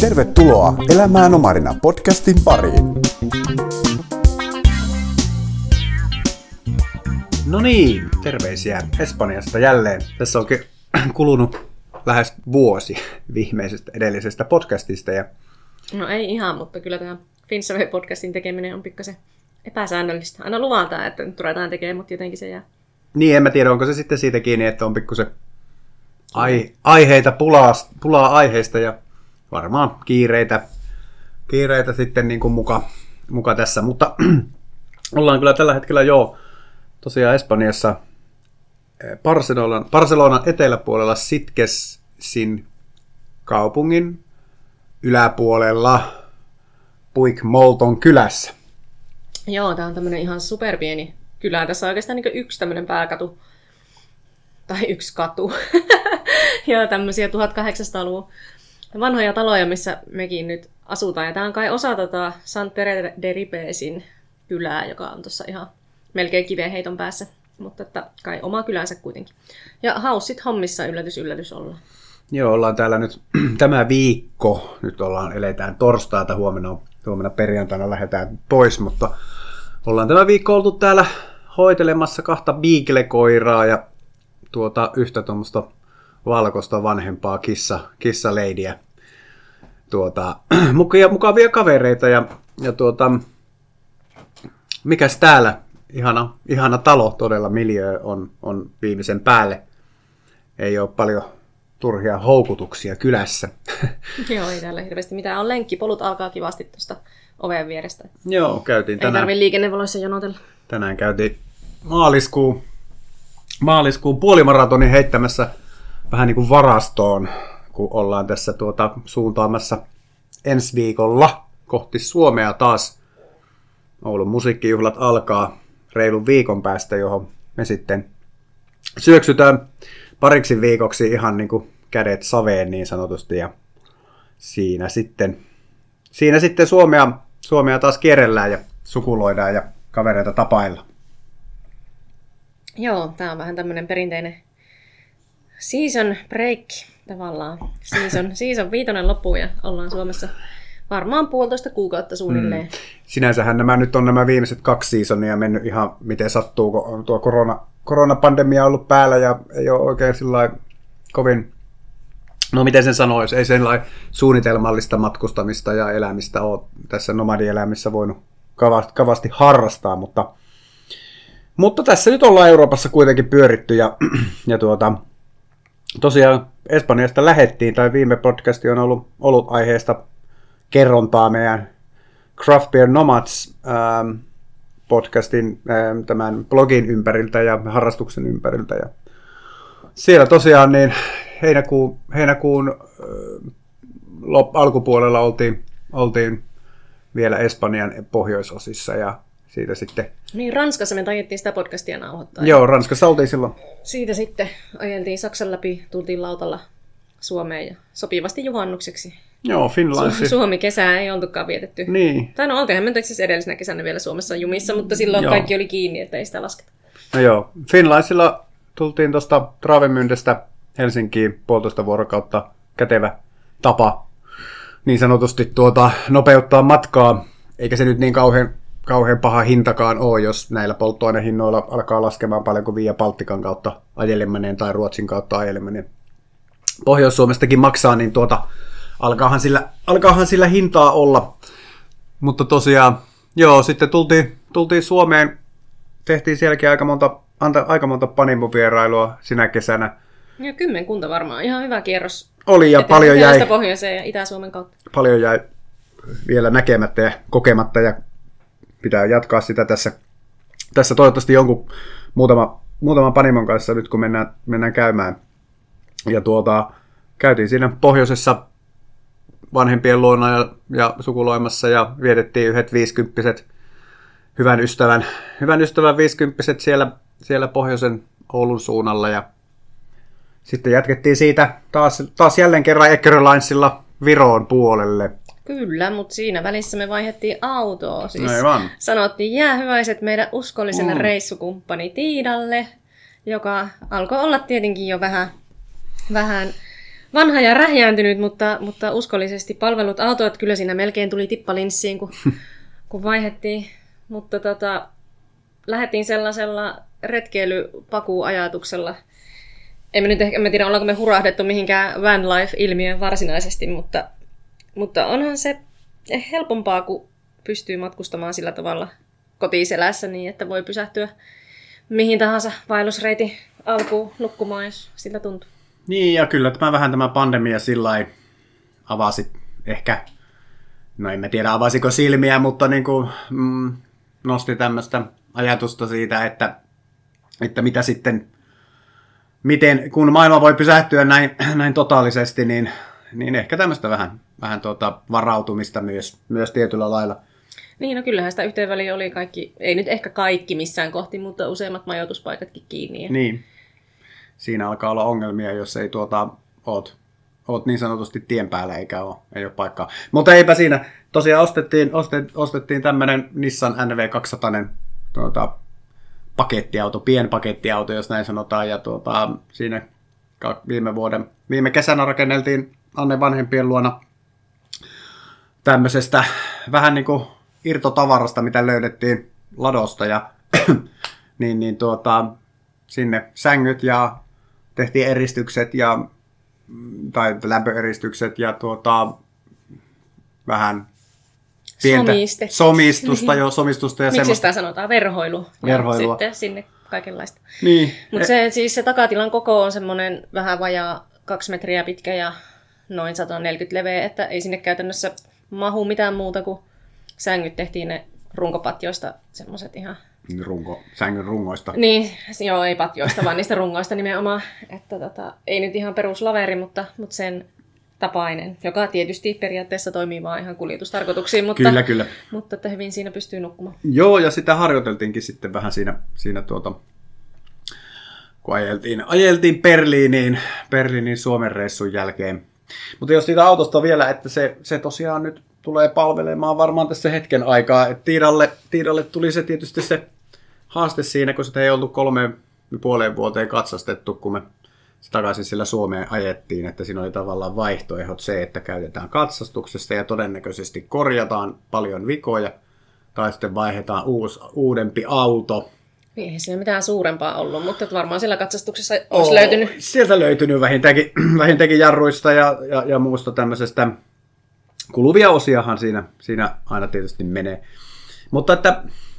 Tervetuloa Elämään omarina podcastin pariin. No niin, terveisiä Espanjasta jälleen. Tässä onkin kulunut lähes vuosi viimeisestä edellisestä podcastista. Ja... No ei ihan, mutta kyllä tämä Finnsave-podcastin tekeminen on pikkasen epäsäännöllistä. Aina luvataan, että nyt ruvetaan tekemään, mutta jotenkin se jää. Niin, en mä tiedä, onko se sitten siitä kiinni, että on pikkusen pulaa aiheista ja varmaan kiireitä sitten niin kuin muka tässä. Mutta ollaan kyllä tällä hetkellä jo tosiaan Espanjassa Barcelonan eteläpuolella Sitkesin kaupungin yläpuolella Puigmolton kylässä. Joo, tämä on tämmöinen ihan superpieni kylä. Tässä on oikeastaan niin kuin yksi tämmöinen pääkatu. Tai yksi katu. Ja tämmöisiä 1800-luvun vanhoja taloja, missä mekin nyt asutaan. Ja tämä on kai osa Sant Pere de Ribésin kylää, joka on tuossa ihan melkein kivenheiton päässä. Mutta että kai oma kylänsä kuitenkin. Ja haussit hommissa yllätys ollaan. Joo, ollaan täällä nyt tämä viikko. Nyt eletään torstaita, huomenna perjantaina lähdetään pois, mutta ollaan tämä viikko oltu täällä hoitelemassa kahta beagle-koiraa ja yhtä tuommoista valkoista vanhempaa kissaleidiä. Mukavia kavereita ja mikäs täällä? Ihana talo todella, miljöö on viimeisen päälle. Ei ole paljon turhia houkutuksia kylässä. Joo, ei täällä hirveästi mitään on. Lenkkipolut alkaa kivasti tuosta oven vierestä. Joo, käytiin tänään. Ei tarvitse liikennevaloissa jonotella. Tänään käytiin maaliskuun puolimaratonin heittämässä vähän niin kuin varastoon, kun ollaan tässä suuntaamassa ensi viikolla kohti Suomea taas. Oulun musiikkijuhlat alkaa reilun viikon päästä, johon me sitten syöksytään pariksi viikoksi ihan niin kuin kädet saveen niin sanotusti. Ja siinä sitten Suomea taas kierrellään ja sukuloidaan ja kavereita tapailla. Joo, tämä on vähän tämmöinen perinteinen season break tavallaan. Season 5 loppuun ja ollaan Suomessa varmaan puolitoista kuukautta suunnilleen. Sinänsähän nämä viimeiset 2 seasonia mennyt ihan miten sattuu, kun on tuo koronapandemia ollut päällä ja ei ole oikein sillai kovin, no miten sen sanoisi, ei sellainen suunnitelmallista matkustamista ja elämistä ole tässä nomadielämissä voinut kavasti harrastaa, mutta tässä nyt ollaan Euroopassa kuitenkin pyöritty ja tosiaan Espanjasta lähettiin, tai viime podcasti on ollut aiheesta kerrontaa meidän Craft Beer Nomads podcastin tämän blogin ympäriltä ja harrastuksen ympäriltä. Ja siellä tosiaan niin heinäkuun alkupuolella oltiin vielä Espanjan pohjoisosissa ja siitä sitten... Niin, Ranskassa me tajettiin sitä podcastia nauhoittaa. Joo, Ranskassa oltiin silloin. Siitä sitten ajeltiin Saksan läpi, tultiin lautalla Suomeen ja sopivasti juhannukseksi. Joo, Finlandsi. Suomi-kesää ei oltukaan vietetty. Niin. Tai no, oltiinhan me siis edellisenä kesänä vielä Suomessa jumissa, mutta silloin joo. Kaikki oli kiinni, ettei sitä lasketa. No joo, Finlandsilla tultiin tuosta Travemündestä Helsinkiin 1,5 vuorokautta, kätevä tapa niin sanotusti nopeuttaa matkaa, eikä se nyt niin kauhean paha hintakaan ole, jos näillä polttoainehinnoilla alkaa laskemaan paljon kuin Via Baltikan kautta ajeleminen tai Ruotsin kautta ajeleminen. Pohjois-Suomestakin maksaa, niin alkaahan sillä hintaa olla. Mutta tosiaan, joo, sitten tultiin Suomeen, tehtiin sielläkin aika monta panimovierailua sinä kesänä. Joo, 10 varmaan, ihan hyvä kierros. Oli ja paljon jäi. Pohjoiseen ja Itä-Suomen kautta. Paljon jäi vielä näkemättä ja kokematta ja pitää jatkaa sitä tässä toivottavasti jonkun muutaman panimon kanssa nyt, kun mennään käymään. Ja käytiin siinä pohjoisessa vanhempien luona ja sukuloimassa ja vietettiin yhdet 50-vuotiaat hyvän ystävän 50-vuotiaat siellä pohjoisen Oulun suunnalla. Ja sitten jatkettiin siitä taas jälleen kerran Eckerö Linesilla Viroon puolelle. Kyllä, mutta siinä välissä me vaihdettiin autoa. Siis sanottiin jäähyväiset meidän uskolliselle reissukumppani Tiidalle, joka alkoi olla tietenkin jo vähän vähän vanha ja rähjääntynyt, mutta uskollisesti palvelut auto, että kyllä siinä melkein tuli tippalinssiin, kun vaihdettiin. Mutta lähdettiin sellaisella retkeilypakuajatuksella. Emme nyt ehkä, en tiedä, ollaanko me hurahdettu mihinkään van life-ilmiöön varsinaisesti, mutta onhan se helpompaa, kun pystyy matkustamaan sillä tavalla kotiselässä niin, että voi pysähtyä mihin tahansa vaellusreitin alkuun nukkumaan, jos siltä tuntuu. Niin, ja kyllä tämä pandemia sillai avasi ehkä, no en tiedä avasiko silmiä, mutta niin kuin, nosti tämmöistä ajatusta siitä, että mitä sitten, miten, kun maailma voi pysähtyä näin totaalisesti, niin ehkä tämmöistä vähän varautumista myös tietyllä lailla. Niin, no kyllähän sitä yhteen väliin oli kaikki, ei nyt ehkä kaikki missään kohti, mutta useimmat majoituspaikatkin kiinni. Ja... Niin. Siinä alkaa olla ongelmia, jos ei oot niin sanotusti tien päällä eikä ole, ei ole paikkaa. Mutta eipä siinä. Tosiaan ostettiin tämmöinen Nissan NV200 pakettiauto, pienpakettiauto, jos näin sanotaan. Ja siinä viime kesänä rakenneltiin Anne vanhempien luona tämmöisestä vähän niin kuin irtotavarasta, mitä löydettiin ladosta. Ja sinne sängyt ja tehtiin eristykset tai lämpöeristykset ja vähän pientä somistusta ja semmoista. Miksi sitä sanotaan? Verhoilua. Sitten sinne kaikenlaista. Niin. Mutta se takatilan koko on semmoinen vähän vajaa 2 metriä pitkä ja noin 140 leveä, että ei sinne käytännössä mahu mitään muuta kuin sängyt tehtiin ne runkopatjoista semmoiset ihan... sängyn rungoista. Niin, joo, ei patjoista, vaan niistä rungoista nimenomaan. Että ei nyt ihan peruslaveri, mutta sen tapainen, joka tietysti periaatteessa toimii vaan ihan kuljetustarkoituksiin. Mutta, kyllä. Mutta että hyvin siinä pystyy nukkumaan. Joo, ja sitä harjoiteltiinkin sitten vähän siinä kun ajeltiin Berliiniin Suomen reissun jälkeen. Mutta jos siitä autosta vielä, että se tosiaan nyt tulee palvelemaan varmaan tässä hetken aikaa. Tiidalle tuli se tietysti se haaste siinä, kun sitä ei ollut 3,5 vuoteen katsastettu, kun me takaisin sillä Suomeen ajettiin, että siinä oli tavallaan vaihtoehdot se, että käytetään katsastuksesta ja todennäköisesti korjataan paljon vikoja, tai sitten vaihdetaan uudempi auto. Eihän siinä mitään suurempaa ollut, mutta varmaan siellä katsastuksessa olisi löytynyt. Sieltä löytynyt vähintäänkin jarruista ja muusta tämmöisestä. Kuluvia osiahan siinä aina tietysti menee. Mutta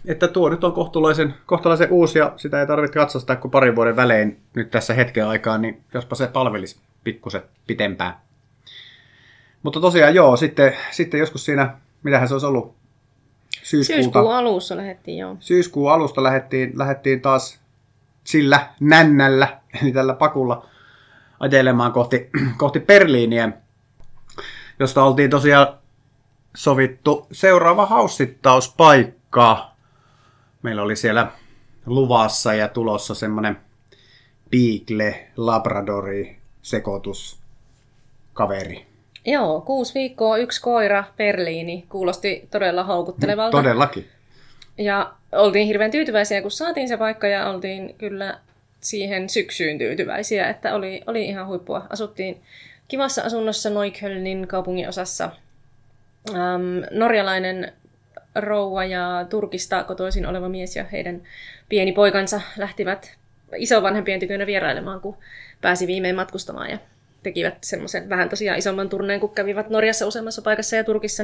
että tuo nyt on kohtalaisen uusi ja sitä ei tarvitse katsastaa kuin 2 vuoden välein nyt tässä hetken aikaa, niin jospa se palvelisi pikkusen pitempään. Mutta tosiaan joo, sitten joskus siinä, mitähän se olisi ollut? Syyskuun alussa lähdettiin, joo. Syyskuun alusta lähdettiin taas sillä nännällä, eli tällä pakulla, ajelemaan kohti Berliiniä, josta oltiin tosiaan sovittu seuraava haussittauspaikka. Meillä oli siellä luvassa ja tulossa semmoinen piikle labradori sekoituskaveri. Joo, 6 viikkoa, 1 koira, Berliini. Kuulosti todella houkuttelevalta. Todellakin. Ja oltiin hirveän tyytyväisiä, kun saatiin se paikka ja oltiin kyllä siihen syksyyn tyytyväisiä, että oli ihan huippua. Asuttiin kivassa asunnossa Neuköllnin kaupunginosassa. Norjalainen rouva ja Turkista kotoisin oleva mies ja heidän pieni poikansa lähtivät isovanhempien tykönä vierailemaan, kun pääsi viimein matkustamaan. Ja tekivät semmoisen vähän tosiaan isomman turneen, kun kävivät Norjassa useammassa paikassa ja Turkissa.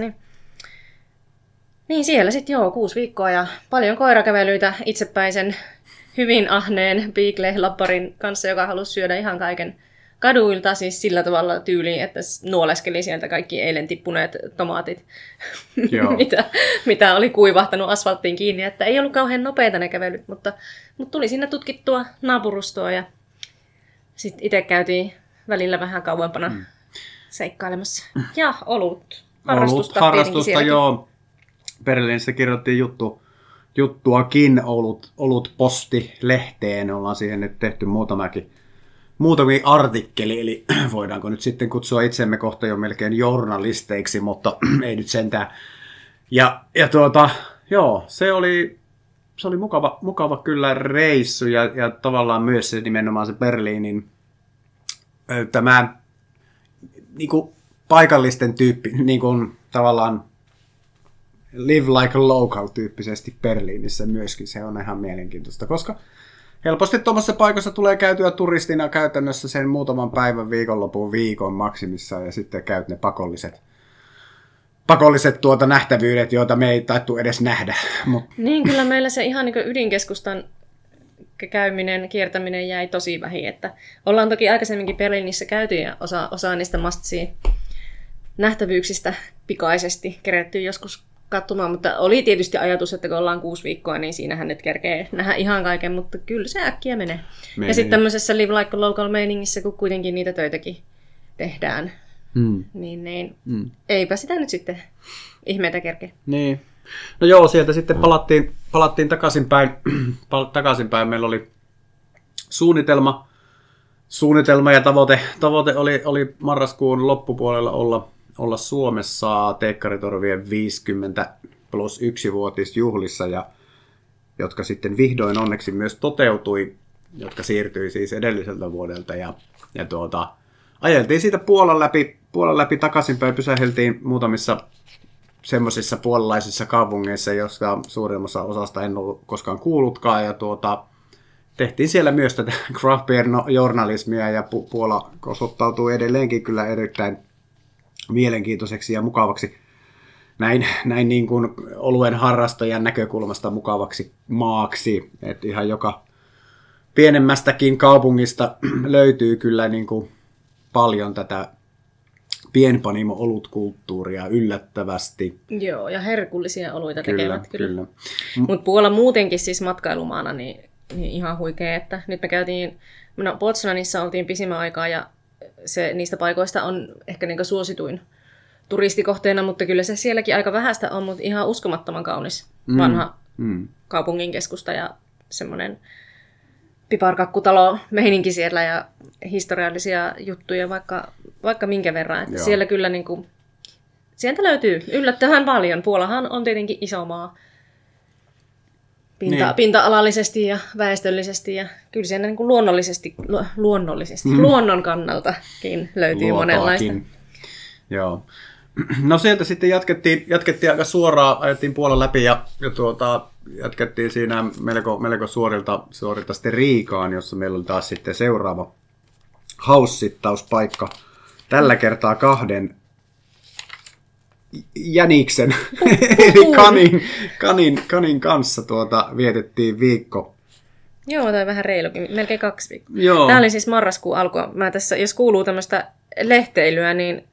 Niin siellä sitten 6 viikkoa ja paljon koirakävelyitä itsepäisen hyvin ahneen piigle-lapparin kanssa, joka halusi syödä ihan kaiken kaduilta, siis sillä tavalla tyyliin, että nuoleskeli sieltä kaikki eilen tippuneet tomaatit, mitä oli kuivahtanut asfalttiin kiinni. Että ei ollut kauhean nopeita ne kävelyt, mutta tuli siinä tutkittua naapurustoa ja sitten itse käytiin välillä vähän kauempana seikkailemassa. Ja olut. Harrastusta joo. Berliinissä kirjoittiin juttuakin olut posti-lehteen. Ollaan siihen nyt tehty muutamakin artikkeli, eli voidaanko nyt sitten kutsua itsemme kohta jo melkein journalisteiksi, mutta ei nyt sentään. Ja joo, se oli mukava kyllä reissu ja tavallaan myös se nimenomaan se Berliinin tämä niin kuin paikallisten tyyppi, niin kuin tavallaan live like local -tyyppisesti Berliinissä myöskin. Se on ihan mielenkiintoista, koska helposti tuommoisessa paikassa tulee käytyä turistina käytännössä sen muutaman päivän, viikonlopun, viikon maksimissaan, ja sitten käyt ne pakolliset nähtävyydet, joita me ei taittu edes nähdä. Niin, kyllä meillä se ihan niin kuin ydinkeskustan käyminen, kiertäminen jäi tosi vähin. Että ollaan toki aikaisemminkin Berliinissä käyty ja osa niistä must-see-nähtävyyksistä pikaisesti kerättiin joskus katsomaan, mutta oli tietysti ajatus, että kun ollaan 6 viikkoa, niin siinähän nyt kerkee nähdä ihan kaiken, mutta kyllä se äkkiä menee. Ja sitten tämmöisessä live like local -meiningissä, kun kuitenkin niitä töitäkin tehdään, eipä sitä nyt sitten ihmeitä kerkeä. Niin. No joo, sieltä sitten palattiin takaisinpäin. Meillä oli suunnitelma ja tavoite oli marraskuun loppupuolella olla Suomessa Teekkaritorvien 50+1-vuotisjuhlissa, ja jotka sitten vihdoin onneksi myös toteutui, jotka siirtyi siis edelliseltä vuodelta, ja ajeltiin siitä Puolan läpi takaisinpäin, pysäheltiin muutamissa semmoisissa puolalaisissa kaupungeissa, joista suurimmassa osasta en ollut koskaan kuullutkaan, ja tehtiin siellä myös tätä craft beer journalismia, ja Puola osoittautuu edelleenkin kyllä erittäin mielenkiintoiseksi ja mukavaksi, näin niin kuin oluen harrastajan näkökulmasta mukavaksi maaksi, että ihan joka pienemmästäkin kaupungista löytyy kyllä niin kuin paljon tätä pienpanimo-olutkulttuuria yllättävästi. Joo, ja herkullisia oluita tekevät kyllä. Mutta Puola muutenkin siis matkailumaana niin ihan huikea, että nyt me käytiin, Poznanissa oltiin pisimmän aikaa, ja se niistä paikoista on ehkä niin kuin suosituin turistikohteena, mutta kyllä se sielläkin aika vähäistä on, mutta ihan uskomattoman kaunis vanha kaupungin keskusta ja semmoinen piparkakkutalo meininki siellä ja historiallisia juttuja vaikka minkä verran. Että siellä kyllä niin kuin, sieltä löytyy yllättävän paljon. Puolahan on tietenkin iso maa pinta-alallisesti ja väestöllisesti, ja kyllä siellä niin kuin luonnollisesti luonnon kannaltakin löytyy monenlaista. Joo. No sieltä sitten jatkettiin aika suoraan, ajettiin Puolan läpi ja jatkettiin siinä melko suorilta sitten Riigaan, jossa meillä oli taas sitten seuraava haussittauspaikka. Tällä kertaa 2 jäniksen, eli kanin kanssa vietettiin viikko. Joo, tai vähän reilukin, melkein 2 viikkoa. Joo. Tämä oli siis marraskuun alkua. Mä tässä, jos kuuluu tämmöistä lehteilyä, niin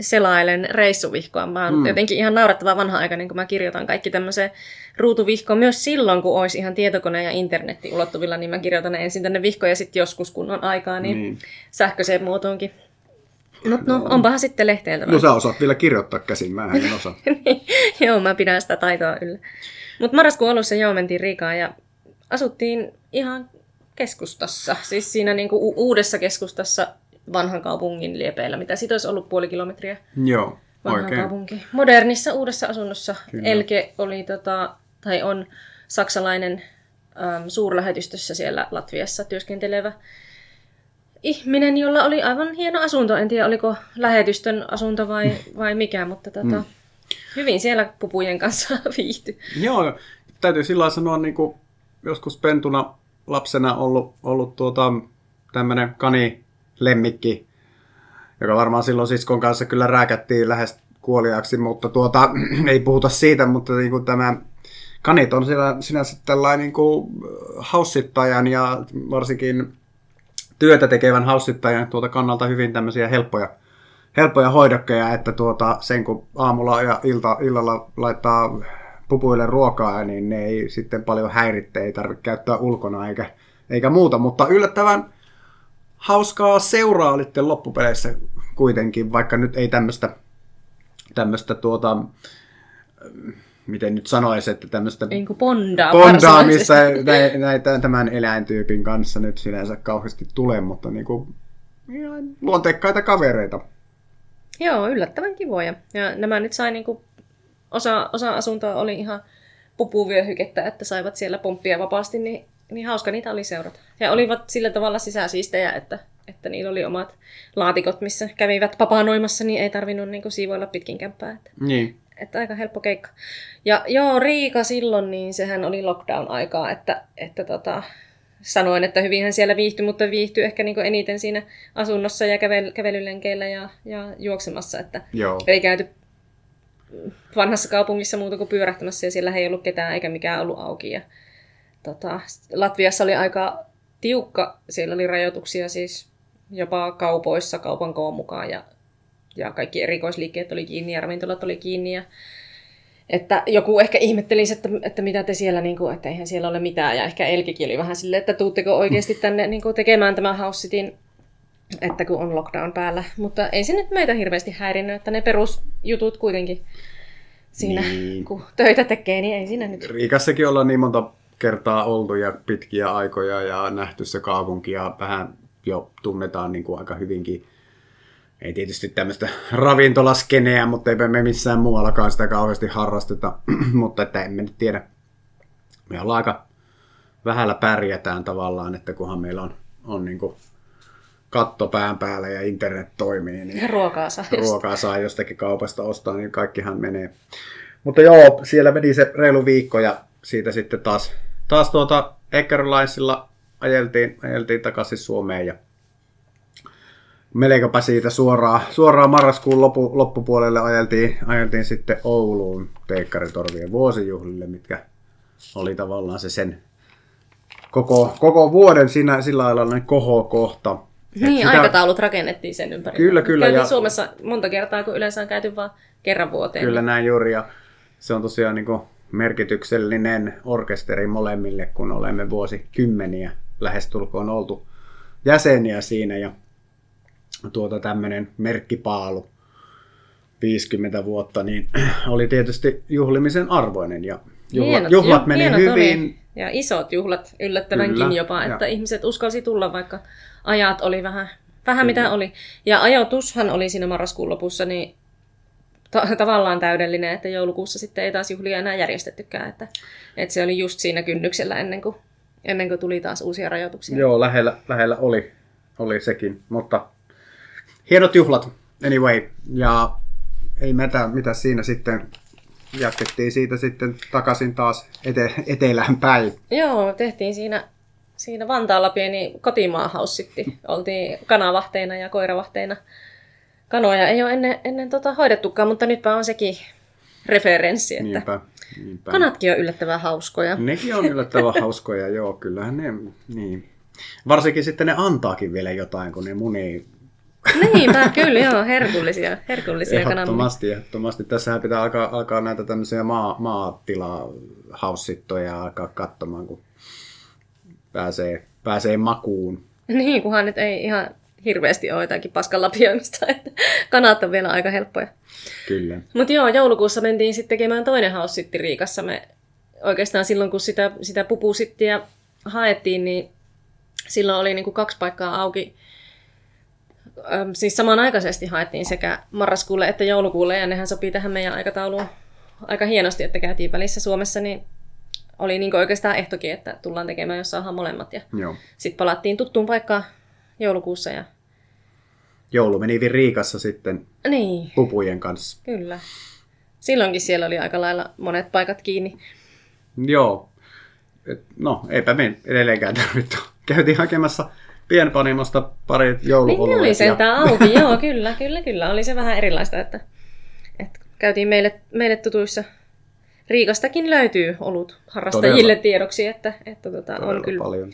selailen reissuvihkoa. Mä oon jotenkin ihan naurattava vanha-aikainen, kun mä kirjoitan kaikki tämmöiseen ruutuvihkoon. Myös silloin, kun olisi ihan tietokone ja internetin ulottuvilla, niin mä kirjoitan ensin tänne vihkoon, ja sitten joskus, kun on aikaa, niin. Sähköiseen muotoonkin. No, onpahan sitten lehteiltä. No sä osaat vielä kirjoittaa käsin, mä en osaa. Niin, joo, mä pidän sitä taitoa yllä. Mutta marraskuun alussa mentiin Rigaan ja asuttiin ihan keskustassa. Siis siinä niinku uudessa keskustassa vanhan kaupungin liepeillä, mitä siitä olisi ollut 0,5 kilometriä. Joo, vanhan kaupunki. Modernissa uudessa asunnossa. Kyllä. Elke oli tai on saksalainen suurlähetystössä siellä Latviassa työskentelevä ihminen, jolla oli aivan hieno asunto. En tiedä, oliko lähetystön asunto vai mikä, mutta hyvin siellä pupujen kanssa viihtyi. Joo, täytyy sillä sanoa, niin kuin joskus pentuna lapsena ollut tämmöinen kanilemmikki, joka varmaan silloin siskon kanssa kyllä rääkättiin lähes kuoliaaksi, mutta ei puhuta siitä, mutta niin kuin tämä kanit on sinänsä tällainen niin kuin haussittajan ja varsinkin työtä tekevän haussittajan kannalta hyvin tämmöisiä helppoja hoidokkeja, että sen kun aamulla ja illalla laittaa pupuille ruokaa, niin ne ei sitten paljon häiritse, ei tarvitse käyttää ulkona eikä muuta, mutta yllättävän hauskaa seuraa sitten loppupeleissä kuitenkin, vaikka nyt ei tämmöistä miten nyt sanoisi, että tämmöistä bondaamista tämän eläintyypin kanssa nyt sinänsä kauheasti tulee, mutta niin kuin luonteikkaita kavereita. Joo, yllättävän kivoja. Ja nämä nyt sai niin kuin osa asuntoa oli ihan pupuvyöhykettä, että saivat siellä pomppia vapaasti, niin hauska niitä oli seurata. Ja olivat sillä tavalla sisäsiistejä, että että niillä oli omat laatikot, missä kävivät papanoimassa, niin ei tarvinnut niinku siivoilla pitkin kämppää. Että, niin. Että aika helppo keikka. Ja joo, Riika silloin, niin sehän oli lockdown-aikaa, että sanoin, että hyvinhän siellä viihtyi, mutta viihtyi ehkä niinku eniten siinä asunnossa ja kävelylenkeillä ja juoksemassa. Että ei käyty vanhassa kaupungissa muuta kuin pyörähtämässä ja siellä ei ollut ketään eikä mikään ollut auki. Ja, Latviassa oli aika tiukka, siellä oli rajoituksia siis jopa kaupoissa kaupan koon mukaan ja kaikki erikoisliikkeet oli kiinni ja ravintolat oli kiinni. Ja, että joku ehkä ihmettelisi, että mitä te siellä, niin kuin, että eihän siellä ole mitään ja ehkä Elkikin oli vähän silleen, että tuutteko oikeasti tänne niin kuin tekemään tämän House Cityn, että kun on lockdown päällä. Mutta ei se nyt meitä hirveästi häirinnyt, että ne perusjutut kuitenkin siinä niin. Kun töitä tekee, niin ei siinä nyt. Riikassakin ollaan niin monta kertaa oltu ja pitkiä aikoja ja nähty se kaupunki ja vähän jo tunnetaan niin kuin aika hyvinkin. Ei tietysti tämmöistä ravintolaskeneä, mutta eipä me missään muuallakaan sitä kauheasti harrasteta, mutta että emme nyt tiedä. Me ollaan aika vähällä pärjätään tavallaan, että kunhan meillä on niin kuin katto pään päällä ja internet toimii, niin ruokaa saa jostakin kaupasta ostaa, niin kaikkihan menee. Mutta joo, siellä meni se reilu viikko ja siitä sitten taas Eckerö Linella ajeltiin takaisin Suomeen ja melkeinpä siitä suoraan marraskuun loppupuolelle ajeltiin sitten Ouluun Teikkaritorvien vuosijuhlille, mitkä oli tavallaan se sen koko vuoden sillä lailla niin kohokohta. Niin, sitä aikataulut rakennettiin sen ympärille. Kyllä. Käytiin Suomessa monta kertaa, kun yleensä on käyty vaan kerran vuoteen. Kyllä näin juuri, ja se on tosiaan niin kuin merkityksellinen orkesteri molemmille, kun olemme vuosikymmeniä lähestulkoon oltu jäseniä siinä, ja tämmöinen merkkipaalu 50 vuotta, niin oli tietysti juhlimisen arvoinen, ja juhlat meni hyvin. Oli. Ja isot juhlat yllättävänkin kyllä, jopa, että ihmiset uskalsi tulla, vaikka ajat oli vähän mitä oli. Ja ajoitushan oli siinä marraskuun lopussa niin tavallaan täydellinen, että joulukuussa sitten ei taas juhlia enää järjestettykään. Että se oli just siinä kynnyksellä ennen kuin tuli taas uusia rajoituksia. Joo, lähellä oli sekin, mutta hienot juhlat anyway. Ja ei mitä siinä sitten. Jatkettiin siitä sitten takaisin taas etelään päin. Joo, tehtiin siinä Vantaalla pieni kotimaahaussi. Oltiin kanavahteina ja koiravahteina. Kanoja ei ole ennen hoidettukaan, mutta nytpä on sekin referenssi. Että niinpä. Kanatkin on yllättävän hauskoja. Nekin on yllättävän hauskoja, joo, kyllähän ne. Niin. Varsinkin sitten ne antaakin vielä jotain, kun ne munii. Niinpä, kyllä joo, herkullisia kanamia. Ehdottomasti. Tässähän pitää alkaa näitä tämmöisiä maatila-haussittoja alkaa katsomaan, kun pääsee makuun. Niin, kunhan nyt ei ihan hirveästi ole jotakin paskan lapioimista, että kanat on vielä aika helppoja. Kyllä. Mutta joo, joulukuussa mentiin sitten tekemään toinen haussitti Riikassa. Me oikeastaan silloin, kun sitä pupusittiä haettiin, niin silloin oli niinku 2 paikkaa auki. Siis samanaikaisesti haettiin sekä marraskuulle että joulukuulle, ja nehän sopii tähän meidän aikatauluun aika hienosti, että käytiin välissä Suomessa, niin oli niin oikeastaan ehtokin, että tullaan tekemään, jos saadaan molemmat. Sitten palattiin tuttuun paikkaan joulukuussa. Ja joulu meni Riikassa sitten niin. Pupujen kanssa. Kyllä. Silloinkin siellä oli aika lailla monet paikat kiinni. Joo. No, eipä me edelleenkään tarvittu. Käytiin hakemassa pienpanimosta parit jouluoluet. Niin oli sentään auki, joo, kyllä. Oli se vähän erilaista, että käytiin meille tutuissa. Riikastakin löytyy olut harrastajille todella tiedoksi, että on kyllä paljon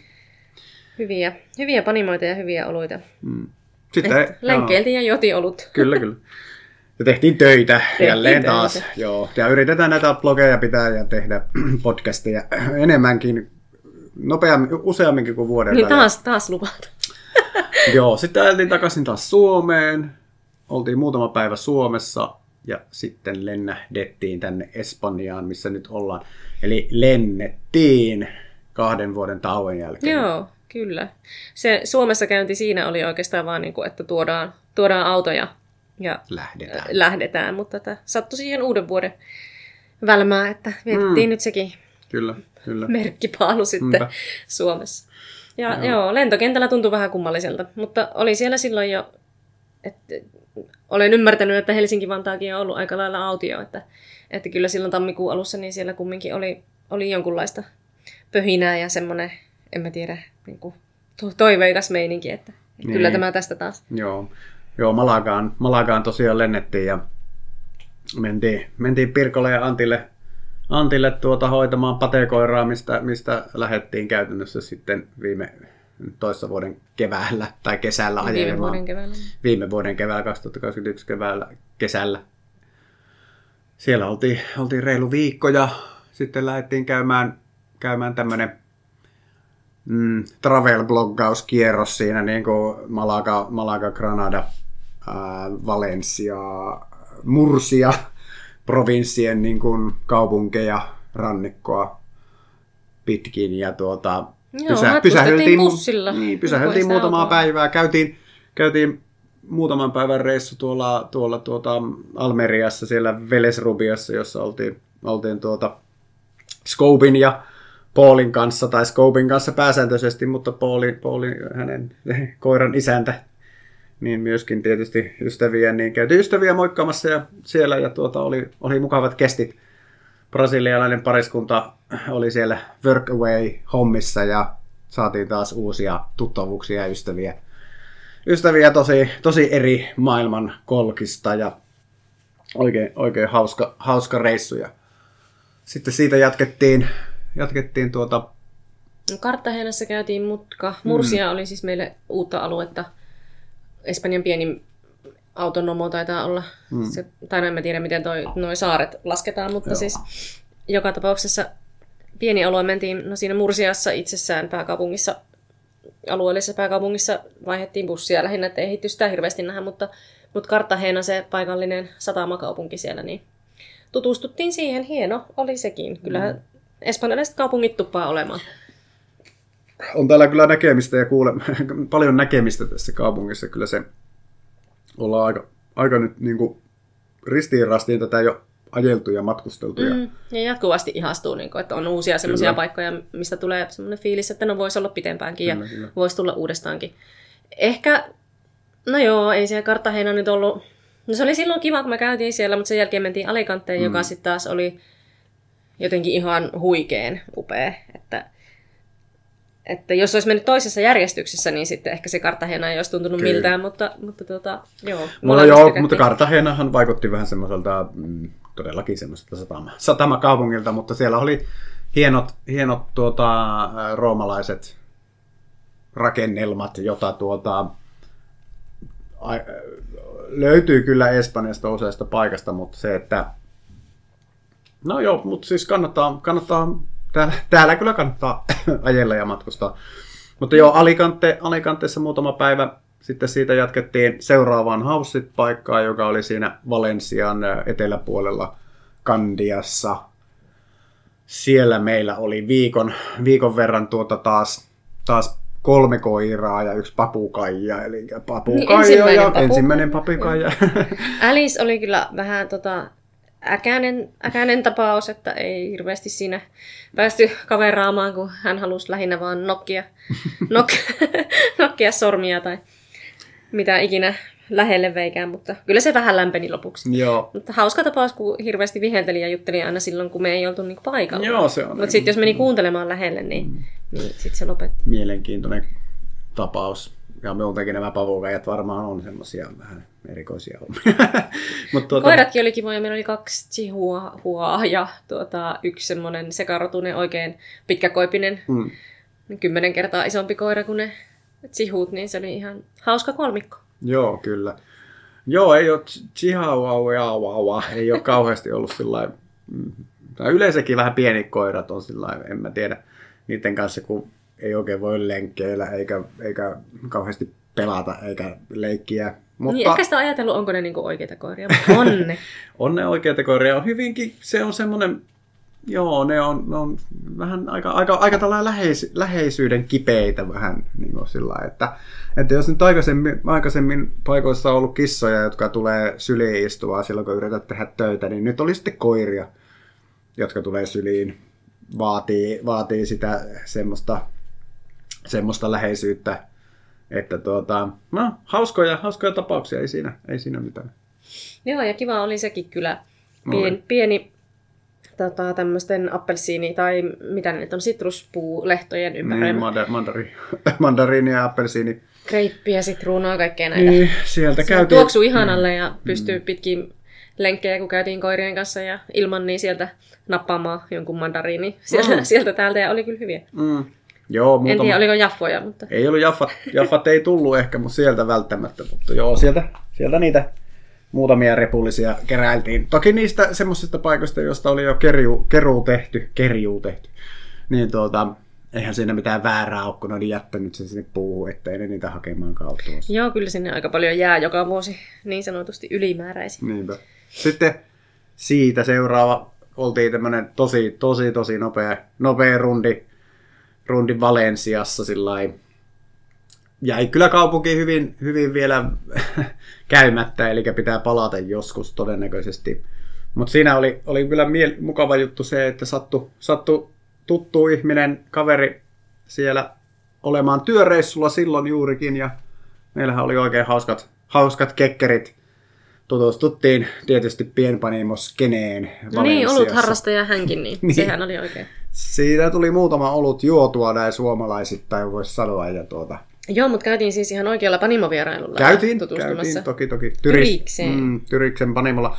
hyviä panimoita ja hyviä oluita. Sitten lenkkeiltiin ja jotiin olut. Kyllä. Ja tehtiin töitä jälleen taas. Joo. Ja yritetään näitä blogeja pitää ja tehdä podcasteja enemmänkin. Nopeammin, useamminkin kuin vuoden niin taas luvat. Joo, sitten ajeltiin takaisin taas Suomeen. Oltiin muutama päivä Suomessa ja sitten lennähdettiin tänne Espanjaan, missä nyt ollaan. Eli lennettiin 2 vuoden tauon jälkeen. Joo, kyllä. Se Suomessa käynti siinä oli oikeastaan vaan, niin kuin, että tuodaan autoja ja lähdetään. Mutta sattui siihen uuden vuoden välmää, että vietettiin nyt sekin. Kyllä. Merkkipaalu sitten Suomessa. Ja joo, lentokentällä tuntui vähän kummalliselta, mutta oli siellä silloin jo, että olen ymmärtänyt, että Helsinki-Vantaakin on ollut aika lailla autio, että kyllä silloin tammikuun alussa niin siellä kumminkin oli jonkunlaista pöhinää ja semmoinen, en mä tiedä, niin kuin toiveikas meininki, että niin. Kyllä tämä tästä taas. Joo, Malagaan tosiaan lennettiin ja mentiin Pirkolle ja Antille hoitamaan patekoiraa, mistä lähdettiin käytännössä sitten toissa vuoden keväällä tai kesällä ajelemaan. Viime vuoden keväällä, 2021 keväällä, kesällä. Siellä oltiin reilu viikko ja sitten lähdettiin käymään tämmöinen travel-bloggauskierros siinä, niin kuin Malaga, Granada, Valencia, Murcia, provinssien niin kuin kaupunkeja, rannikkoa pitkin ja pysähdeltiin muutamaa päivää. Käytiin muutaman päivän reissu tuolla Almeriassa, siellä Velez-Rubiossa, jossa oltiin Scobin ja Paulin kanssa, tai Scobin kanssa pääsääntöisesti, mutta Paulin hänen koiran isäntä, niin myöskin tietysti ystäviä, niin käytiin ystäviä moikkaamassa ja siellä ja oli mukavat kestit. Brasilialainen pariskunta oli siellä workaway-hommissa ja saatiin taas uusia tuttavuuksia ja ystäviä tosi eri maailman kolkista ja oikein hauska reissu. Ja sitten siitä jatkettiin Cartagenassa käytiin mutka. Murcia oli siis meille uutta aluetta. Espanjan pienin autonomo taitaa olla. Se, tai en tiedä, miten nuo saaret lasketaan, mutta joo. Siis joka tapauksessa pieni alue mentiin, no siinä Murciassa itsessään pääkaupungissa, alueellisessa pääkaupungissa vaihdettiin bussia lähinnä, ettei hitty sitä hirveästi nähdä, mutta Cartagena, se paikallinen satamakaupunki siellä, niin tutustuttiin siihen. Hieno oli sekin. Kyllähän espanjalaiset kaupungit tuppaa olemaan. On täällä kyllä näkemistä ja paljon näkemistä tässä kaupungissa. Kyllä se ollaan aika nyt niin kuin ristiin rastiin tätä jo ajeltu ja matkusteltu. Ja jatkuvasti ihastuu, niin kuin, että on uusia semmoisia paikkoja, mistä tulee semmoinen fiilis, että no voisi olla pitempäänkin kyllä. Voisi tulla uudestaankin. Ehkä, no joo, ei siellä Cartagena nyt ollut. No se oli silloin kiva, kun me käytiin siellä, mutta sen jälkeen mentiin Alicanteen, joka sitten taas oli jotenkin ihan huikeen upea, että jos olisi mennyt toisessa järjestyksessä, niin sitten ehkä se Cartagena ei olisi tuntunut miltään, mutta joo. No joo, mutta Cartagenahan vaikutti vähän semmoiselta, todellakin semmoiselta satamakaupungilta, mutta siellä oli hienot roomalaiset rakennelmat, jota löytyy kyllä Espanjasta useasta paikasta, mutta se, että no joo, mutta siis kannattaa täällä kyllä kannattaa ajella ja matkustaa. Mutta joo, Alicanteessa muutama päivä, sitten siitä jatkettiin seuraavaan Haussit-paikkaan, joka oli siinä Valensian eteläpuolella Gandiassa. Siellä meillä oli viikon verran taas 3 koiraa ja 1 papukaija, eli ensimmäinen papukaija. Alice oli kyllä vähän äkäinen tapaus, että ei hirveästi siinä päästy kaveraamaan, kun hän halusi lähinnä vaan nokkia sormia tai mitä ikinä lähelle veikään, mutta kyllä se vähän lämpeni lopuksi. Joo. Mutta hauska tapaus, kun hirveästi vihelteli ja jutteli aina silloin, kun me ei oltu niinku paikalla. Joo, se on. Mutta sitten jos meni kuuntelemaan lähelle, niin sitten se lopetti. Mielenkiintoinen tapaus. Ja muutenkin nämä pavukaijat varmaan on semmoisia vähän erikoisia hommia. Koiratkin oli kivoja. Meillä oli 2 chihuahuaa ja 1 semmoinen sekarotunen oikein pitkäkoipinen, 10 kertaa isompi koira kuin ne chihuut, niin se oli ihan hauska kolmikko. Joo, kyllä. Joo, ei ole chihuahua, ei ole kauheasti ollut sillä lailla. Yleensäkin vähän pieni koirat on sillä lailla, en mä tiedä, niiden kanssa kun ei oikein voi lenkkeillä, eikä kauheasti pelata, eikä leikkiä. Mutta niin, ehkä sitä on ajatellut, onko ne niinku oikeita koiria, mutta on ne. On ne oikeita koiria. On hyvinkin, se on semmoinen, joo, ne on vähän aika tällainen läheisyyden kipeitä vähän niin kuin sillä lailla, että jos nyt aikaisemmin paikoissa on ollut kissoja, jotka tulee syliin istuvaa silloin, kun yrität tehdä töitä, niin nyt oli sitten koiria, jotka tulee syliin, vaatii sitä semmoista semmoista läheisyyttä, että no, hauskoja tapauksia, ei siinä mitään. Joo, ja kiva oli sekin kyllä. Pieni tämmöisten appelsiini tai mitä ne on, sitruspuulehtojen ympärillä. Niin, mandariini ja appelsiini. Kreippiä, sitruunaa, kaikkea näitä. Niin, sieltä käytiin. Tuoksui ihanalle ja pystyy pitkiin lenkkejä, kun käytiin koirien kanssa ja ilman, niin sieltä nappaamaan jonkun mandariini sieltä täältä, ja oli kyllä hyviä. Mm. Joo, en tiedä, oliko jaffoja, mutta... Ei ollut jaffat ei tullut ehkä, mutta sieltä välttämättä. Mutta joo, sieltä niitä muutamia repullisia keräiltiin. Toki niistä semmoisista paikoista, joista oli jo keruu tehty, niin eihän siinä mitään väärää ole, kun ne oli jättänyt sen sinne puuhun, ettei ne niitä hakemaan kautta. Joo, kyllä sinne aika paljon jää joka vuosi niin sanotusti ylimääräisiä. Niinpä. Sitten siitä seuraava, oltiin tämmöinen tosi nopea rundi Valensiassa sillain. Jäi kyllä kaupunki hyvin vielä käymättä, eli pitää palata joskus todennäköisesti. Mutta siinä oli kyllä mukava juttu se, että sattui tuttu ihminen, kaveri siellä olemaan työreissulla silloin juurikin, ja meillähän oli oikein hauskat kekkerit. Tutustuttiin tietysti pienpanimoskeneen Valensiassa. No niin, olutharrastaja hänkin, niin sehän oli oikein. Siitä tuli muutama olut juotua näin suomalaisittain, voisi sanoa. Ja Joo, mutta käytiin siis ihan oikealla panimovierailulla tutustumassa. Käytiin, toki. Tyriksen panimolla.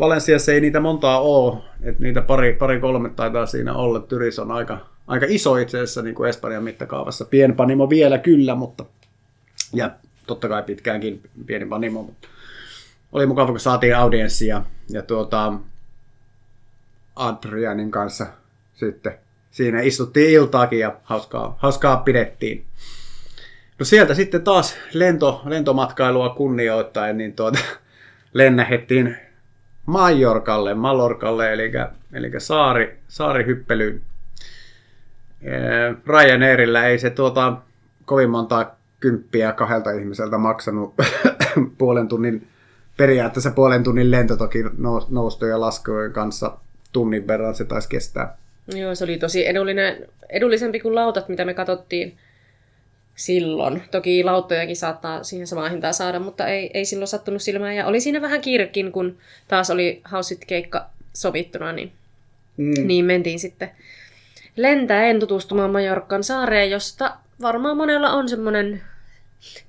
Valensiassa ei niitä montaa ole, että niitä pari kolme taitaa siinä olla. Tyris on aika iso itse asiassa niin kuin Espanjan mittakaavassa. Pienpanimo vielä kyllä, mutta ja totta kai pitkäänkin pieni panimo, mutta oli mukava, kun saatiin audienssia ja Adrianin kanssa sitten siinä istuttiin iltaakin ja hauskaa pidettiin. No sieltä sitten taas lentomatkailua kunnioittaen niin lennähettiin Mallorcalle, eli saarihyppelyyn. Ryanairillä ei se kovin monta kymppiä kahdelta ihmiseltä maksanut periaatteessa puolen tunnin lento, toki noustojen ja laskujen kanssa tunnin verran se taisi kestää. Joo, se oli tosi edullisempi kuin lautat, mitä me katsottiin silloin. Toki lauttojakin saattaa siihen samaan hintaan saada, mutta ei silloin sattunut silmään. Ja oli siinä vähän kiirekin, kun taas oli haussitkeikka sovittuna, niin mentiin sitten lentäen tutustumaan Majorkan saareen, josta varmaan monella on semmoinen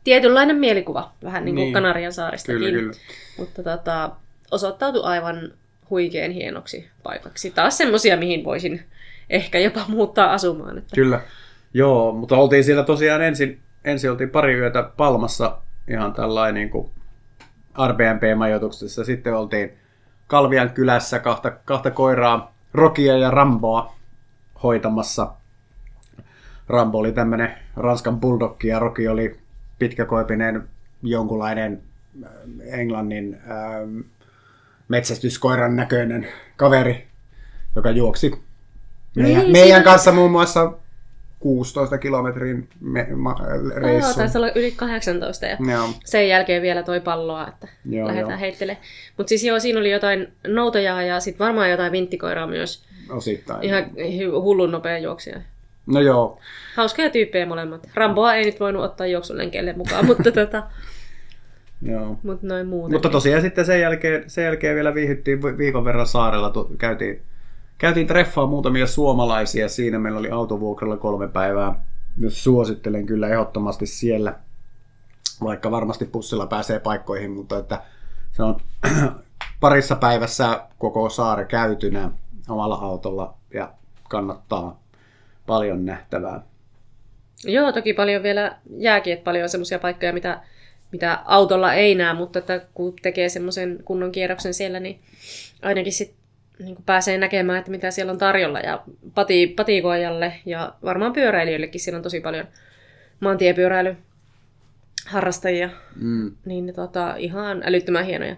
tietynlainen mielikuva, vähän niin kuin Kanarian saaristakin. Kyllä. Mutta osoittautui aivan huikean hienoksi paikaksi. Taas semmoisia, mihin voisin ehkä jopa muuttaa asumaan. Että... Kyllä. Joo, mutta oltiin siellä tosiaan ensin oltiin pari yötä Palmassa ihan tällainen niin kuin Airbnb-majoituksessa. Sitten oltiin Calviän kylässä kahta koiraa, Rokia ja Ramboa, hoitamassa. Rambo oli tämmöinen Ranskan bulldogki ja Roki oli pitkäkoipinen jonkunlainen Englannin metsästyskoiran näköinen kaveri, joka juoksi meidän kanssa muun muassa 16 kilometrin reissuun. Taisi olla yli 18 ja sen jälkeen vielä toi palloa, että lähdetään heittelemään. Mutta siis siinä oli jotain noutajaa ja sitten varmaan jotain vinttikoiraa myös. Osittain. Ihan hullun nopea juoksija. No joo. Hauskoja tyyppejä molemmat. Ramboa ei nyt voinut ottaa juoksulenkeelle mukaan, mutta Joo. Mut noin muuten. Mutta tosiaan sitten sen jälkeen vielä viihdyttiin viikon verran saarella. Käytiin treffaa muutamia suomalaisia. Siinä meillä oli autovuokralla 3 päivää. Suosittelen kyllä ehdottomasti siellä. Vaikka varmasti bussilla pääsee paikkoihin, mutta että se on parissa päivässä koko saari käytynä omalla autolla ja kannattaa. Paljon nähtävää. Joo, toki paljon vielä jääkin, että paljon on semmoisia paikkoja, mitä autolla ei näe, mutta että kun tekee semmoisen kunnon kierroksen siellä, niin ainakin sit, niin pääsee näkemään, että mitä siellä on tarjolla. Ja patikoijalle ja varmaan pyöräilijöillekin siellä on tosi paljon maantiepyöräilyharrastajia. Niin ne ihan älyttömän hienoja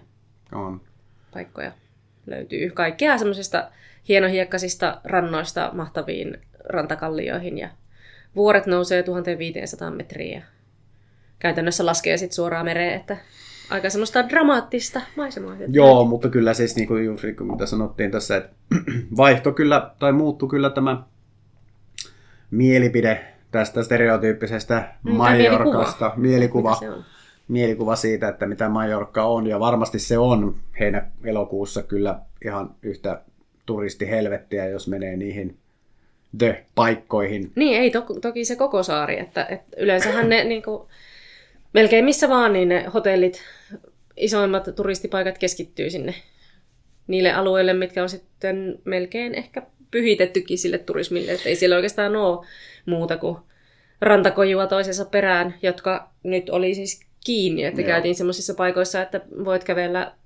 paikkoja löytyy. Kaikkea semmoisista hienohiekkaisista rannoista mahtaviin rantakallioihin ja vuoret nousee 1500 metriä. Käytännössä laskee sitten suoraan mereen, että aika semmoista dramaattista maisemaa. Joo, mutta kyllä siis niin kuin juuri mitä sanottiin tässä, että vaihtui kyllä tai muuttui kyllä tämä mielipide tästä stereotyyppisestä Mallorcasta. Mielikuva siitä, että mitä Mallorca on, ja varmasti se on heinä-elokuussa kyllä ihan yhtä turistihelvettiä, jos menee niihin paikkoihin. Niin, ei toki se koko saari, että yleensähän ne niinku, melkein missä vaan, niin ne hotellit, isoimmat turistipaikat keskittyy sinne niille alueille, mitkä on sitten melkein ehkä pyhitettykin sille turismille, että ei siellä oikeastaan ole muuta kuin rantakojua toisensa perään, jotka nyt oli siis kiinni, että käytiin semmoisissa paikoissa, että voit kävellä 1-2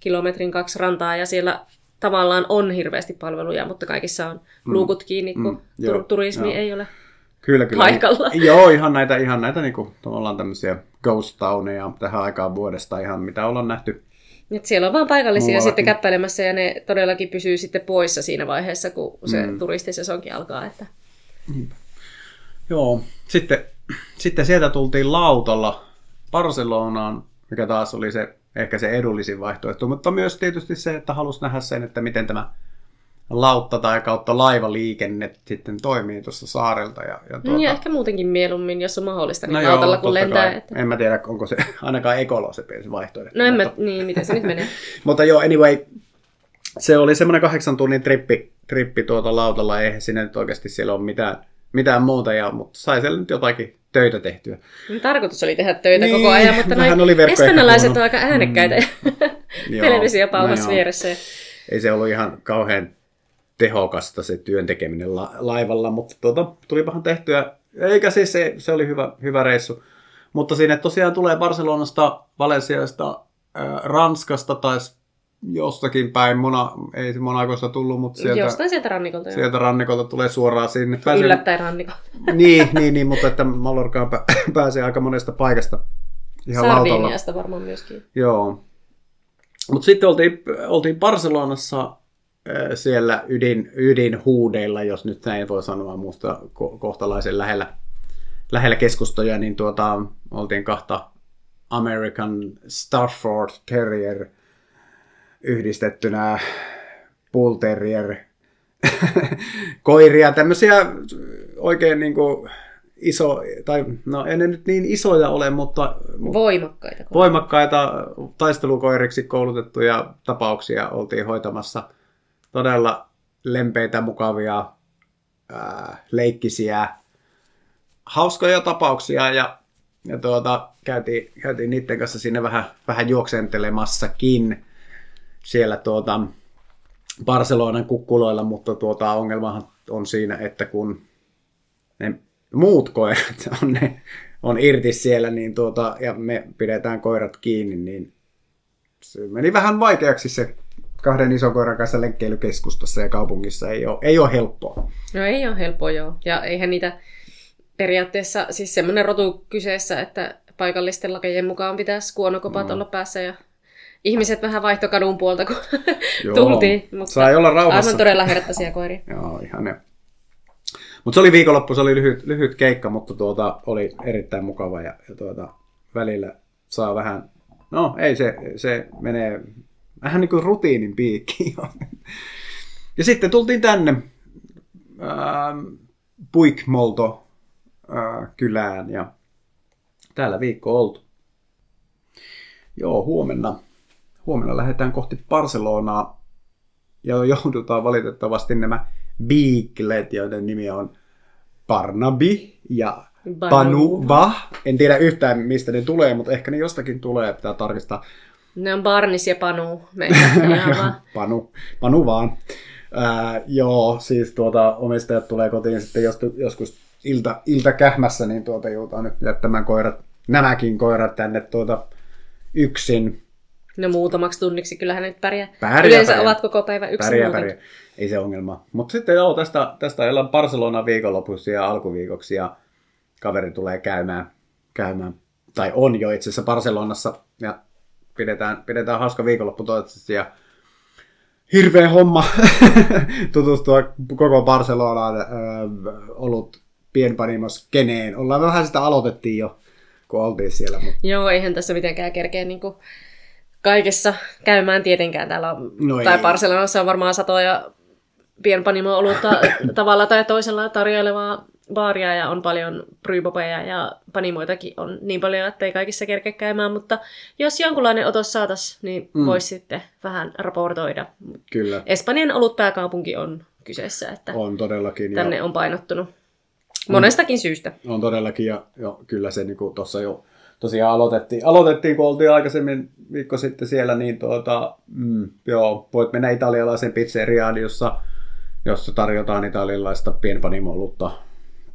kilometrin rantaa ja siellä tavallaan on hirveästi palveluja, mutta kaikissa on luukut kiinni, kun turismi ei ole paikalla. Joo, ihan näitä niinku, tavallaan tämmöisiä ghost towneja tähän aikaan vuodesta, ihan mitä ollaan nähty. Et siellä on vaan paikallisia sitten käppäilemässä, ja ne todellakin pysyy sitten poissa siinä vaiheessa, kun se turistisesonkin alkaa. Että... Joo, sitten sieltä tultiin lautalla Barcelonaan, mikä taas oli se ehkä se edullisin vaihtoehto, mutta myös tietysti se, että halusi nähdä sen, että miten tämä lautta tai kautta laivaliikenne sitten toimii tuossa saarelta. Ja ehkä muutenkin mieluummin, jos on mahdollista, niin lautalla kun lentää. Että... En mä tiedä, onko se ainakaan ekologisempi vaihtoehto. No en mutta... niin miten se nyt menee. Mutta joo, anyway, se oli semmoinen 8 tunnin trippi tuota lautalla, eihän siinä nyt oikeasti siellä ole mitään muuta, mutta sai siellä nyt jotakin töitä tehtyä. Tarkoitus oli tehdä töitä koko ajan, mutta espanjalaiset on aika äänekkäitä. Televisio pauhassa vieressä. Ei se ollut ihan kauhean tehokasta se työntekeminen laivalla, mutta tulipahan tehtyä. Eikä siis se oli hyvä reissu. Mutta sinne tosiaan tulee Barcelonasta, Valenciasta, Ranskasta tai jostakin päin, ei se Monakosta tullut, mutta sieltä rannikolta. Sieltä rannikolta tulee suoraan sinne. Yllättäen rannikolta. Niin, mutta että Mallorcaan pääsee aika monesta paikasta. Ihan Sardiniasta lautalla. Varmaan myöskin. Joo. Mutta sitten oltiin Barcelonassa siellä ydinhuudeilla, jos nyt näin voi sanoa, muusta kohtalaisen lähellä keskustoja, niin oltiin 2 American Stafford Terrier yhdistettynä Bull Terrier koiria, tämmöisiä oikein niinku iso, tai no ei ne nyt niin isoja ole, mutta voimakkaita taistelukoiriksi koulutettuja tapauksia oltiin hoitamassa. Todella lempeitä, mukavia, leikkisiä, hauskoja tapauksia ja käytiin niiden kanssa sinne vähän juoksentelemassakin siellä Barcelonan kukkuloilla, mutta ongelmahan on siinä, että kun ne muut koirat on irti siellä niin ja me pidetään koirat kiinni, niin se meni vähän vaikeaksi se 2 ison koiran kanssa lenkkeily keskustassa ja kaupungissa ei ole helppoa. No ei ole helppoa, joo. Ja eihän niitä periaatteessa, siis semmoinen rotu kyseessä, että paikallisten lakejen mukaan pitäisi kuonokopat olla päässä ja ihmiset vähän vaihtoi kadun puolta, kun tultiin. Mutta sai olla rauhassa. Aivan todella herättäisiä koiria. Joo, ihan ne. Mutta se oli viikonloppu, se oli lyhyt keikka, mutta oli erittäin mukava ja välillä saa vähän, se menee... Vähän niin kuin rutiinin piikki. Ja sitten tultiin tänne Puigmoltó kylään ja täällä viikko oltu. Joo, huomenna lähdetään kohti Barcelonaa ja joudutaan valitettavasti nämä biiklet, joiden nimi on Barnaby ja Panuva. En tiedä yhtään mistä ne tulee, mutta ehkä ne jostakin tulee, pitää tarkistaa. Ne on Barnis ja Panu. Panu vaan. Joo, siis omistajat tulee kotiin sitten joskus ilta kähmässä, niin joutaan nyt jättämään nämäkin koirat tänne yksin. No muutamaksi tunniksi kyllähän nyt pärjää. Yleensä ovat koko päivä yksin pärjää. Ei se ongelma. Mutta sitten tästä ajellaan Barcelonan viikonlopuksi ja alkuviikoksi ja kaveri tulee käymään tai on jo itse asiassa Barcelonassa ja pidetään hauska viikonloppu toivottavasti ja hirveä homma tutustua koko Barcelonaan ollut pienpanimoskeneen. Ollaan vähän sitä aloitettiin jo, kun oltiin siellä. Mutta... Joo, eihän tässä mitenkään kerkeä niin kuin kaikessa käymään tietenkään. Täällä on, tai Barcelonassa on varmaan satoja pienpanimo-olutta tavalla tai toisella tarjoilevaa baaria ja on paljon brypopeja ja panimoitakin on niin paljon, että ei kaikissa kerkeä käymään, mutta jos jonkunlainen otos saataisiin, niin voisi sitten vähän raportoida. Kyllä. Espanjan ollut pääkaupunki on kyseessä, että on todellakin, tänne on painottunut monestakin syystä. On todellakin ja kyllä se niin kuin tuossa jo tosiaan aloitettiin, kun oltiin aikaisemmin viikko sitten siellä, niin voit mennä italialaisen pizzeriaan, jossa tarjotaan italialaista pienpanimo-olutta.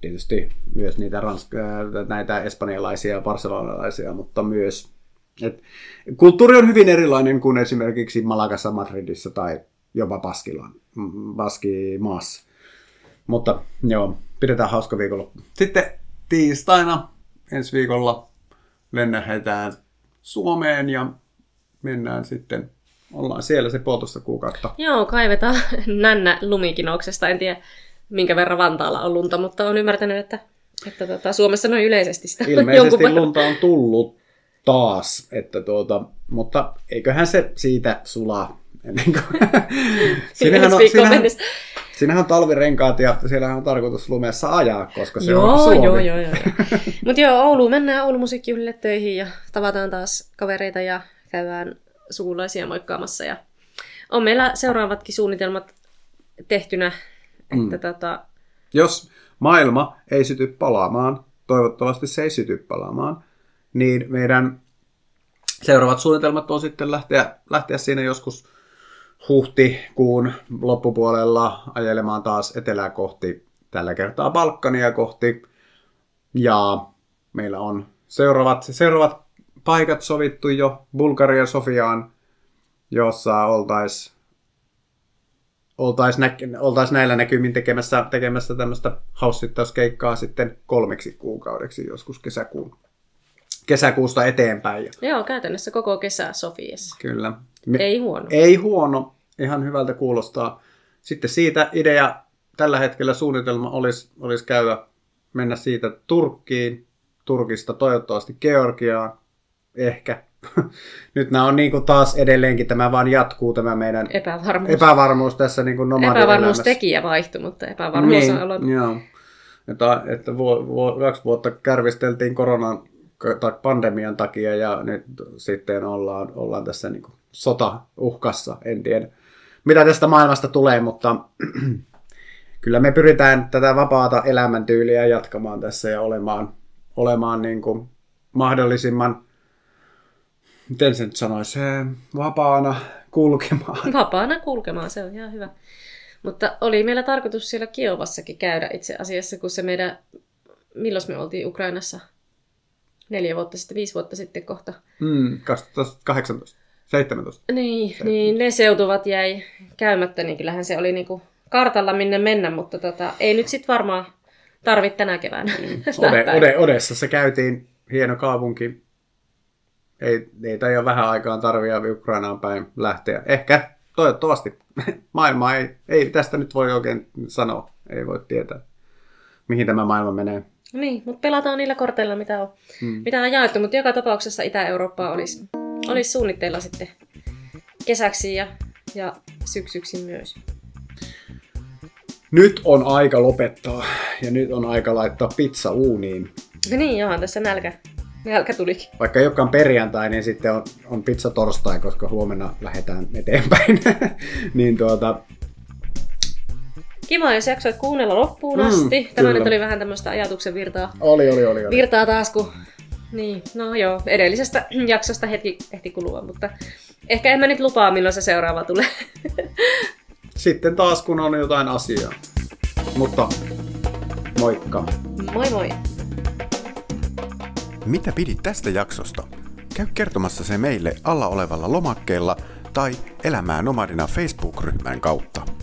Tietysti myös niitä näitä espanjalaisia ja barcelonalaisia, mutta myös. Kulttuuri on hyvin erilainen kuin esimerkiksi Malagassa, Madridissa tai jopa Baskimaassa. Mutta joo, pidetään hauska viikolla. Sitten tiistaina ensi viikolla lennähdetään Suomeen ja mennään sitten. Ollaan siellä se 1,5 kuukautta. Joo, kaivetaan nännä lumikinouksesta. En tiedä, minkä verran Vantaalla on lunta, mutta on ymmärtänyt, että Suomessa noin yleisesti sitä. Ilmeisesti lunta on tullut taas. Mutta eiköhän se siitä sulaa. Siinähän on talvirenkaat ja siellähän on tarkoitus lumessa ajaa, koska se on Suomi. Joo. Mutta joo, Ouluun mennään Oulun musiikkijuhlille töihin ja tavataan taas kavereita ja käydään sukulaisia moikkaamassa. Ja on meillä seuraavatkin suunnitelmat tehtynä. Että jos maailma ei syty palaamaan, toivottavasti se ei syty palaamaan, niin meidän seuraavat suunnitelmat on sitten lähteä siinä joskus huhtikuun loppupuolella ajelemaan taas etelää kohti, tällä kertaa Balkania kohti. Ja meillä on seuraavat paikat sovittu jo Bulgarian Sofiaan, jossa oltais näillä näkymin tekemässä tämmöistä haussittauskeikkaa sitten 3 kuukaudeksi joskus kesäkuusta eteenpäin. Joo, käytännössä koko kesä Sofiassa. Kyllä. Ei huono. Ei huono. Ihan hyvältä kuulostaa. Sitten siitä idea, tällä hetkellä suunnitelma olisi mennä siitä Turkista toivottavasti Georgiaan. Ehkä. Nyt nämä on niin kuin taas edelleenkin, tämä vaan jatkuu, tämä meidän epävarmuus tässä niin kuin nomadin elämässä. Epävarmuustekijä vaihtui, mutta epävarmuus niin, on ollut. Joo. Että 2 vuotta kärvisteltiin koronan tai pandemian takia ja nyt sitten ollaan tässä niin kuin sotauhkassa. En tiedä, mitä tästä maailmasta tulee, mutta kyllä me pyritään tätä vapaata elämäntyyliä jatkamaan tässä ja olemaan niin kuin mahdollisimman, miten se nyt sanoisi, vapaana kulkemaan, se on ihan hyvä. Mutta oli meillä tarkoitus siellä Kiovassakin käydä itse asiassa, kun se meidän, milloin me oltiin Ukrainassa? 5 vuotta sitten kohta. 2018, 17. Niin, ne seutuvat jäi käymättä, niin kyllähän se oli niinku kartalla minne mennä, mutta ei nyt sitten varmaan tarvitse tänä keväänä. Odessassa käytiin, hieno kaupunki. Ei niitä jo vähän aikaan tarvitse Ukrainaan päin lähteä. Ehkä, toivottavasti. Maailma ei tästä nyt voi oikein sanoa. Ei voi tietää, mihin tämä maailma menee. Niin, mutta pelataan niillä korteilla, mitä on, mitä on jaettu. Mutta joka tapauksessa Itä-Eurooppaa olisi suunnitteilla sitten kesäksi ja syksyksi myös. Nyt on aika lopettaa ja nyt on aika laittaa pizza uuniin. Ja niin, johan tässä nälkä tulikin. Vaikka ei olekaan perjantai, niin sitten on pizza torstai, koska huomenna lähdetään eteenpäin. Niin Kiva, jos jaksoit kuunnella loppuun asti. Tämä nyt oli vähän tämmöistä ajatuksen virtaa. Oli. Virtaa taas, kun niin, no joo, edellisestä jaksosta hetki ehti kulua, mutta ehkä en mä nyt lupaa, milloin se seuraava tulee. Sitten taas, kun on jotain asiaa. Mutta moikka. Moi moi. Mitä pidit tästä jaksosta? Käy kertomassa se meille alla olevalla lomakkeella tai Elämää nomadina Facebook-ryhmän kautta.